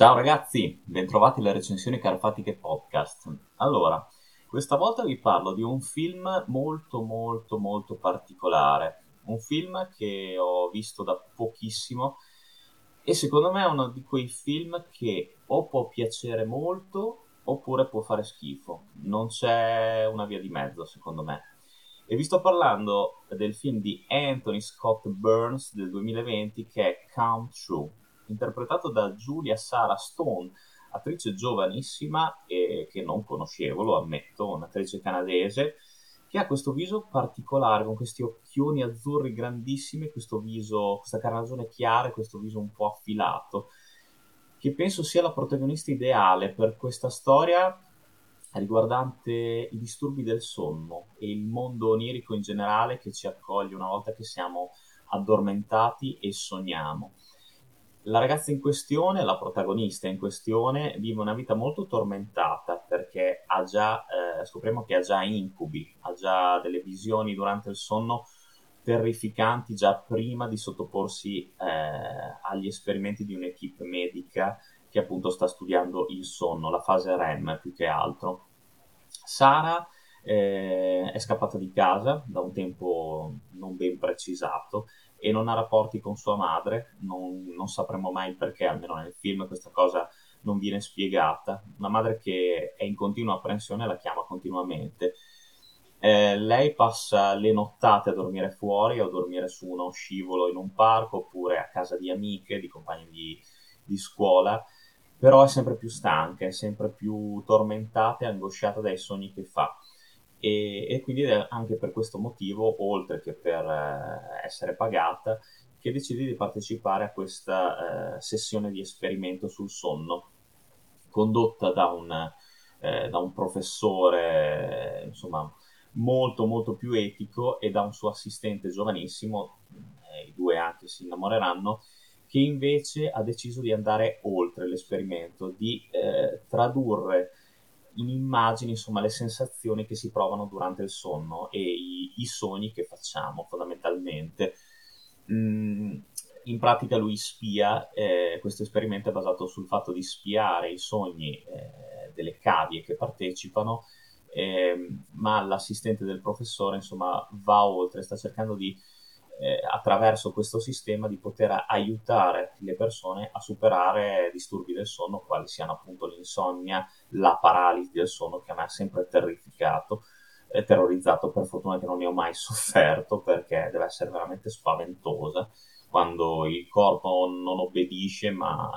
Ciao ragazzi, bentrovati alla recensione Carfatiche Podcast. Allora, questa volta vi parlo di un film molto particolare, un film che ho visto da pochissimo e secondo me è uno di quei film che o può piacere molto oppure può fare schifo, non c'è una via di mezzo secondo me. E vi sto parlando del film di Anthony Scott Burns del 2020 che è Come True, interpretato da Julia Sarah Stone, attrice giovanissima e che non conoscevo, lo ammetto, un'attrice canadese che ha questo viso particolare, con questi occhioni azzurri grandissimi, questo viso, questa carnagione chiara, questo viso un po' affilato, che penso sia la protagonista ideale per questa storia riguardante i disturbi del sonno e il mondo onirico in generale che ci accoglie una volta che siamo addormentati e sogniamo. La ragazza in questione, la protagonista in questione, vive una vita molto tormentata perché ha già, scopriamo che ha già incubi, ha già delle visioni durante il sonno terrificanti già prima di sottoporsi agli esperimenti di un'equipe medica che appunto sta studiando il sonno, la fase REM più che altro. Sara è scappata di casa da un tempo non ben precisato e non ha rapporti con sua madre, non sapremo mai il perché, almeno nel film questa cosa non viene spiegata. Una madre che è in continua apprensione la chiama continuamente. Lei passa le nottate a dormire fuori o a dormire su uno scivolo in un parco oppure a casa di amiche, di compagni di scuola, però è sempre più stanca, è sempre più tormentata e angosciata dai sogni che fa. E quindi è anche per questo motivo, oltre che per essere pagata, che decide di partecipare a questa sessione di esperimento sul sonno, condotta da un professore, insomma, molto più etico e da un suo assistente giovanissimo, i due anche si innamoreranno, che invece ha deciso di andare oltre l'esperimento, di tradurre in immagini, insomma, le sensazioni che si provano durante il sonno e i sogni che facciamo fondamentalmente. In pratica lui spia, questo esperimento è basato sul fatto di spiare i sogni delle cavie che partecipano, ma l'assistente del professore, insomma, va oltre, sta cercando di attraverso questo sistema di poter aiutare le persone a superare disturbi del sonno, quali siano appunto l'insonnia, la paralisi del sonno, che a me ha sempre terrificato, terrorizzato. Per fortuna che non ne ho mai sofferto, perché deve essere veramente spaventosa quando il corpo non obbedisce, ma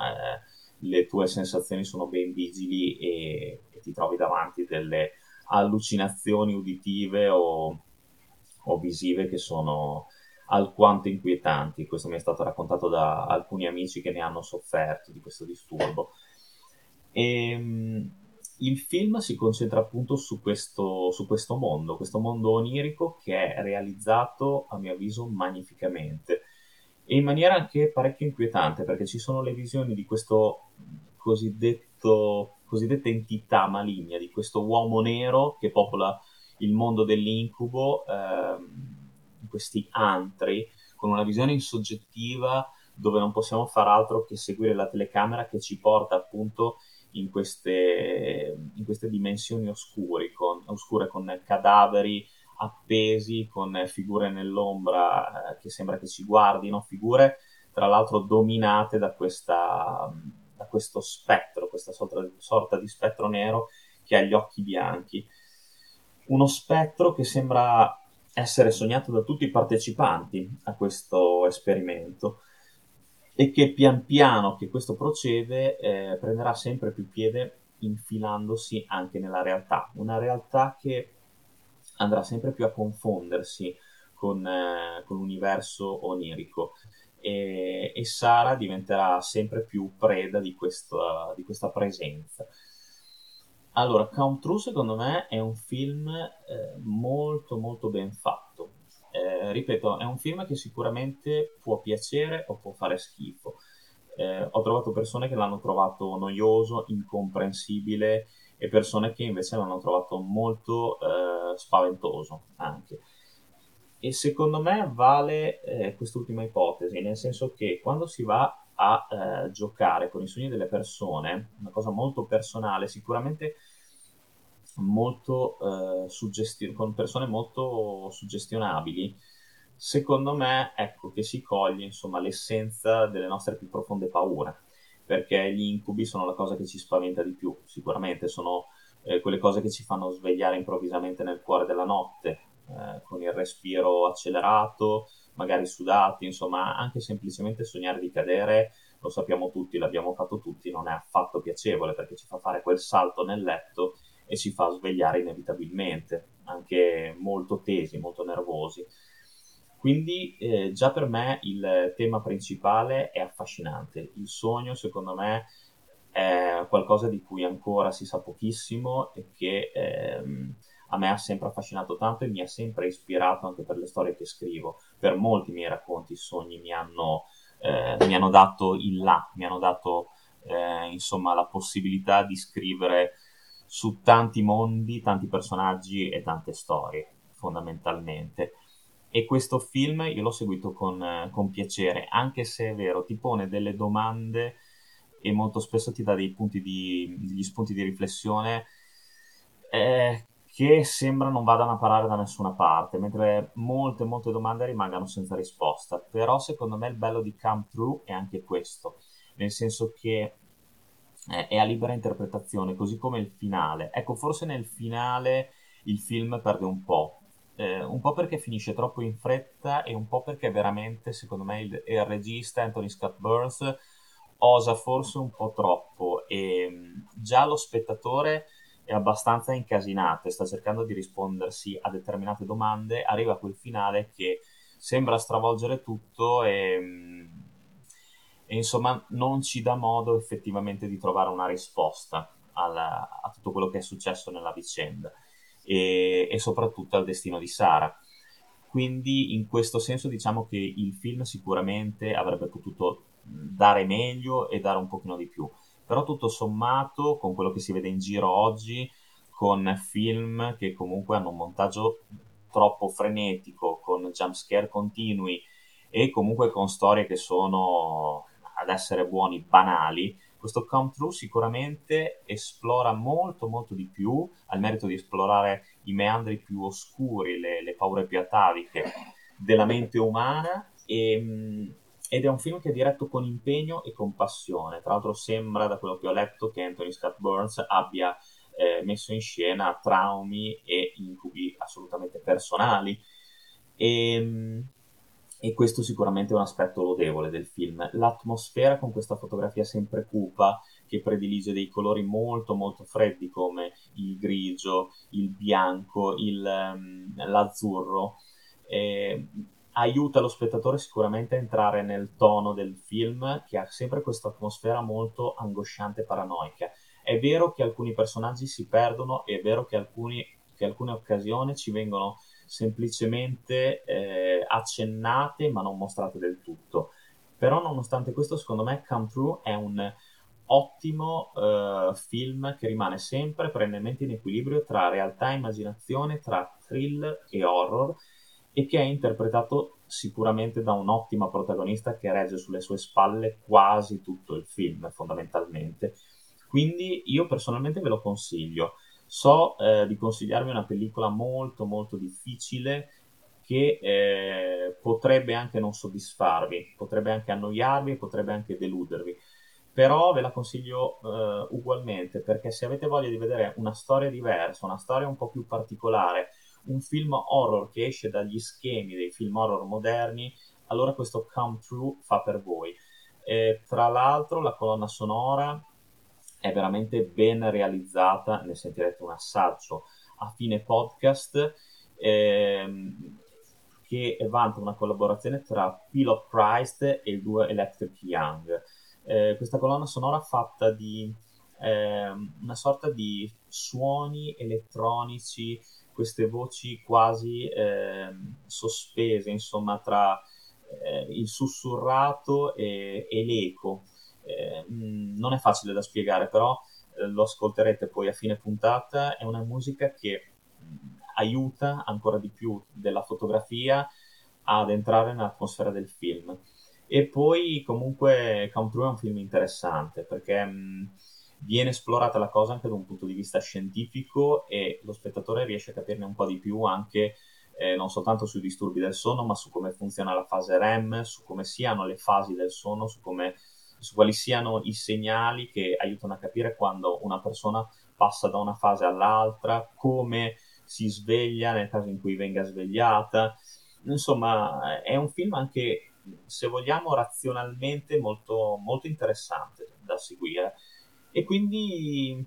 le tue sensazioni sono ben vigili e ti trovi davanti delle allucinazioni uditive o visive che sono alquanto inquietanti. Questo mi è stato raccontato da alcuni amici che ne hanno sofferto di questo disturbo. E il film si concentra appunto su questo mondo, questo mondo onirico, che è realizzato a mio avviso magnificamente e in maniera anche parecchio inquietante, perché ci sono le visioni di questo cosiddetta entità maligna, di questo uomo nero che popola il mondo dell'incubo, questi antri, con una visione insoggettiva dove non possiamo far altro che seguire la telecamera che ci porta appunto in queste dimensioni oscure, con cadaveri appesi, con figure nell'ombra che sembra che ci guardino, figure tra l'altro dominate da questo spettro, questa sorta di spettro nero che ha gli occhi bianchi. Uno spettro che sembra essere sognato da tutti i partecipanti a questo esperimento e che pian piano che questo procede prenderà sempre più piede, infilandosi anche nella realtà, una realtà che andrà sempre più a confondersi con l'universo onirico e Sara diventerà sempre più preda di questa presenza. Allora, Come True secondo me è un film molto ben fatto. Ripeto, è un film che sicuramente può piacere o può fare schifo. Ho trovato persone che l'hanno trovato noioso, incomprensibile, e persone che invece l'hanno trovato molto spaventoso anche. E secondo me vale quest'ultima ipotesi, nel senso che quando si va a giocare con i sogni delle persone, una cosa molto personale, sicuramente molto con persone molto suggestionabili. Secondo me, ecco, che si coglie insomma l'essenza delle nostre più profonde paure, perché gli incubi sono la cosa che ci spaventa di più, sicuramente sono quelle cose che ci fanno svegliare improvvisamente nel cuore della notte, con il respiro accelerato, magari sudati, insomma anche semplicemente sognare di cadere, lo sappiamo tutti, l'abbiamo fatto tutti, non è affatto piacevole perché ci fa fare quel salto nel letto e ci fa svegliare inevitabilmente, anche molto tesi, molto nervosi. Quindi già per me il tema principale è affascinante. Il sogno, secondo me, è qualcosa di cui ancora si sa pochissimo e che a me ha sempre affascinato tanto e mi ha sempre ispirato anche per le storie che scrivo. Per molti miei racconti i sogni mi hanno dato il là, mi hanno dato insomma la possibilità di scrivere su tanti mondi, tanti personaggi e tante storie, fondamentalmente. E questo film io l'ho seguito con piacere, anche se è vero, ti pone delle domande e molto spesso ti dà degli spunti di riflessione che sembra non vadano a parare da nessuna parte, mentre molte domande rimangano senza risposta. Però secondo me il bello di Come True è anche questo, nel senso che è a libera interpretazione, così come il finale. Ecco, forse nel finale il film perde un po' perché finisce troppo in fretta e un po' perché veramente, secondo me, il regista Anthony Scott Burns osa forse un po' troppo e già lo spettatore è abbastanza incasinato e sta cercando di rispondersi a determinate domande, arriva a quel finale che sembra stravolgere tutto e insomma non ci dà modo effettivamente di trovare una risposta a tutto quello che è successo nella vicenda. E soprattutto al destino di Sara. Quindi in questo senso diciamo che il film sicuramente avrebbe potuto dare meglio e dare un pochino di più, però tutto sommato, con quello che si vede in giro oggi, con film che comunque hanno un montaggio troppo frenetico, con jumpscare continui e comunque con storie che sono, ad essere buoni, banali, questo Come True sicuramente esplora molto di più, ha il merito di esplorare i meandri più oscuri, le paure più ataviche della mente umana ed è un film che è diretto con impegno e con passione. Tra l'altro sembra, da quello che ho letto, che Anthony Scott Burns abbia messo in scena traumi e incubi assolutamente personali e questo sicuramente è un aspetto lodevole del film. L'atmosfera con questa fotografia sempre cupa, che predilige dei colori molto freddi come il grigio, il bianco, l'azzurro, aiuta lo spettatore sicuramente a entrare nel tono del film, che ha sempre questa atmosfera molto angosciante e paranoica. È vero che alcuni personaggi si perdono, è vero che alcune occasioni ci vengono semplicemente accennate ma non mostrate del tutto, però nonostante questo secondo me Come True è un ottimo film che rimane sempre perennemente in equilibrio tra realtà e immaginazione, tra thrill e horror, e che è interpretato sicuramente da un'ottima protagonista che regge sulle sue spalle quasi tutto il film, fondamentalmente. Quindi io personalmente ve lo consiglio. So di consigliarvi una pellicola molto difficile che potrebbe anche non soddisfarvi, potrebbe anche annoiarvi, potrebbe anche deludervi, però ve la consiglio ugualmente, perché se avete voglia di vedere una storia diversa, una storia un po' più particolare, un film horror che esce dagli schemi dei film horror moderni, allora questo Come True fa per voi. Tra l'altro la colonna sonora è veramente ben realizzata, ne sentirete un assaggio a fine podcast, che vanta una collaborazione tra Pilot Christ e il duo Electric Young. Questa colonna sonora fatta di una sorta di suoni elettronici, queste voci quasi sospese, insomma, tra il sussurrato e l'eco. Non è facile da spiegare, però lo ascolterete poi a fine puntata. È una musica che aiuta ancora di più della fotografia ad entrare nell'atmosfera del film E poi comunque Come True è un film interessante perché viene esplorata la cosa anche da un punto di vista scientifico e lo spettatore riesce a capirne un po' di più anche non soltanto sui disturbi del sonno, ma su come funziona la fase REM, su come siano le fasi del sonno, su quali siano i segnali che aiutano a capire quando una persona passa da una fase all'altra, come si sveglia nel caso in cui venga svegliata. Insomma, è un film anche, se vogliamo, razionalmente molto, molto interessante da seguire. E quindi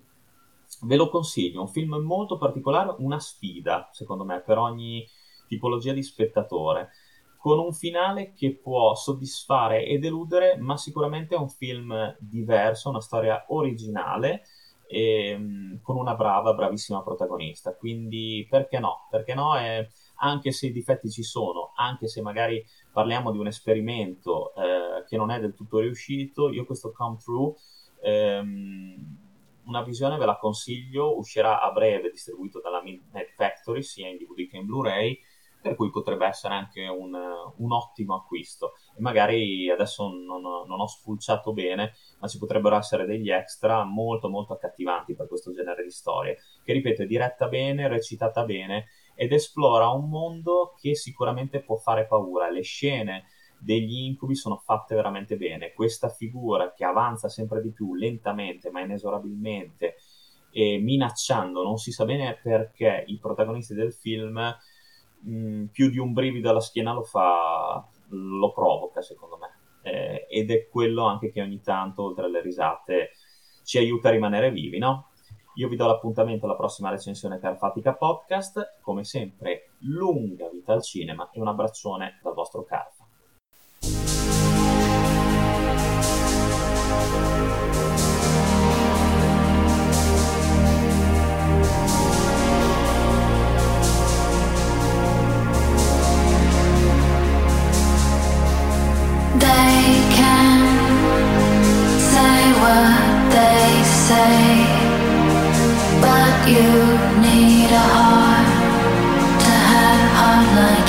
ve lo consiglio, un film molto particolare, una sfida, secondo me, per ogni tipologia di spettatore, con un finale che può soddisfare ed eludere, ma sicuramente è un film diverso, una storia originale, e con una bravissima protagonista. Quindi perché no? Perché no? Anche se i difetti ci sono, anche se magari parliamo di un esperimento che non è del tutto riuscito, io questo Come True, una visione ve la consiglio, uscirà a breve, distribuito dalla Midnight Factory, sia in DVD che in Blu-ray, per cui potrebbe essere anche un ottimo acquisto. E magari adesso non ho sfulciato bene, ma ci potrebbero essere degli extra molto molto accattivanti per questo genere di storie, che ripeto è diretta bene, recitata bene, ed esplora un mondo che sicuramente può fare paura. Le scene degli incubi sono fatte veramente bene, questa figura che avanza sempre di più lentamente ma inesorabilmente e minacciando, non si sa bene perché, i protagonisti del film, più di un brivido alla schiena lo provoca, secondo me, ed è quello anche che ogni tanto, oltre alle risate, ci aiuta a rimanere vivi, no? Io vi do l'appuntamento alla prossima recensione Carfatica Podcast, come sempre lunga vita al cinema e un abbraccione dal vostro Carfa. They can say what they say, but you need a heart to have heart like